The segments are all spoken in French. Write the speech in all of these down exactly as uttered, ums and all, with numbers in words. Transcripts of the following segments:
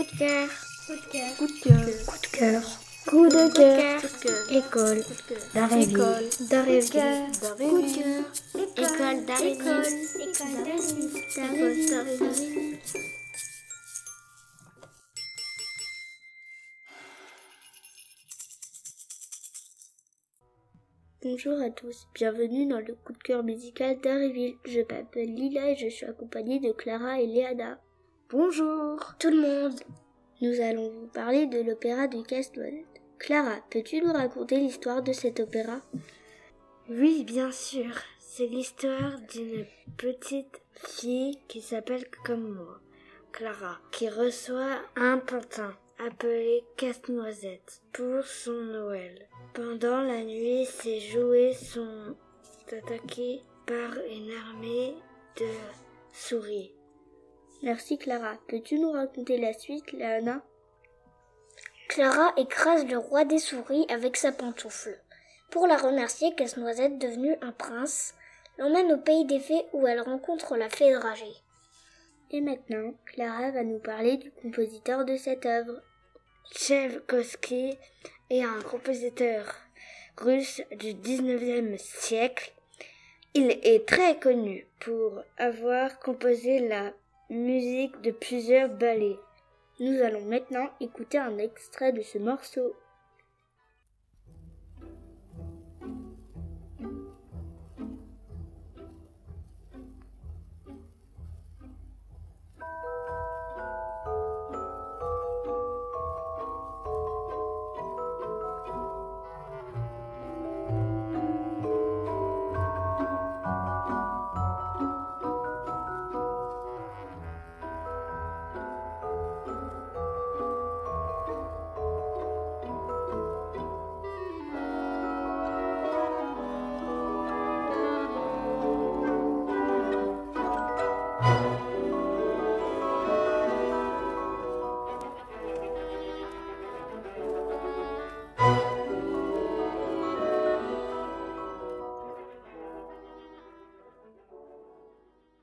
Coup de cœur. Coup de cœur. Coup de cœur. Coup de cœur. Coup de cœur. École d'Arréville. D'Arréville. Coup de cœur. École d'Arréville. Bonjour à tous, bienvenue dans le coup de cœur musical d'Arréville. Je m'appelle Lila et je suis accompagnée de Clara et Léana. Bonjour tout le monde. Nous allons vous parler de l'opéra de Casse-Noisette. Clara, peux-tu nous raconter l'histoire de cet opéra ? Oui, bien sûr. C'est l'histoire d'une petite fille qui s'appelle comme moi, Clara, qui reçoit un pantin appelé Casse-Noisette pour son Noël. Pendant la nuit, ses jouets sont attaqués par une armée de souris. Merci Clara. Peux-tu nous raconter la suite, Léana ? Clara écrase le roi des souris avec sa pantoufle. Pour la remercier, Casse-Noisette, devenue un prince, l'emmène au pays des fées où elle rencontre la fée dragée. Et maintenant, Clara va nous parler du compositeur de cette œuvre. Tchaïkovski est un compositeur russe du dix-neuvième siècle. Il est très connu pour avoir composé la musique de plusieurs ballets. Nous allons maintenant écouter un extrait de ce morceau.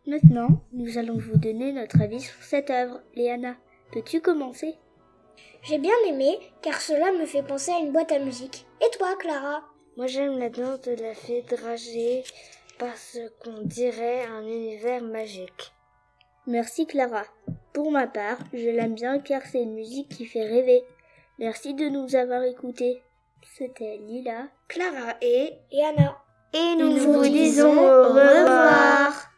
Maintenant, nous allons vous donner notre avis sur cette œuvre. Léana, peux-tu commencer ? J'ai bien aimé, car cela me fait penser à une boîte à musique. Et toi, Clara ? Moi, j'aime la danse de la fée dragée, parce qu'on dirait un univers magique. Merci, Clara. Pour ma part, je l'aime bien car c'est une musique qui fait rêver. Merci de nous avoir écoutés. C'était Lila, Clara et Léana. Et nous, nous vous disons au revoir.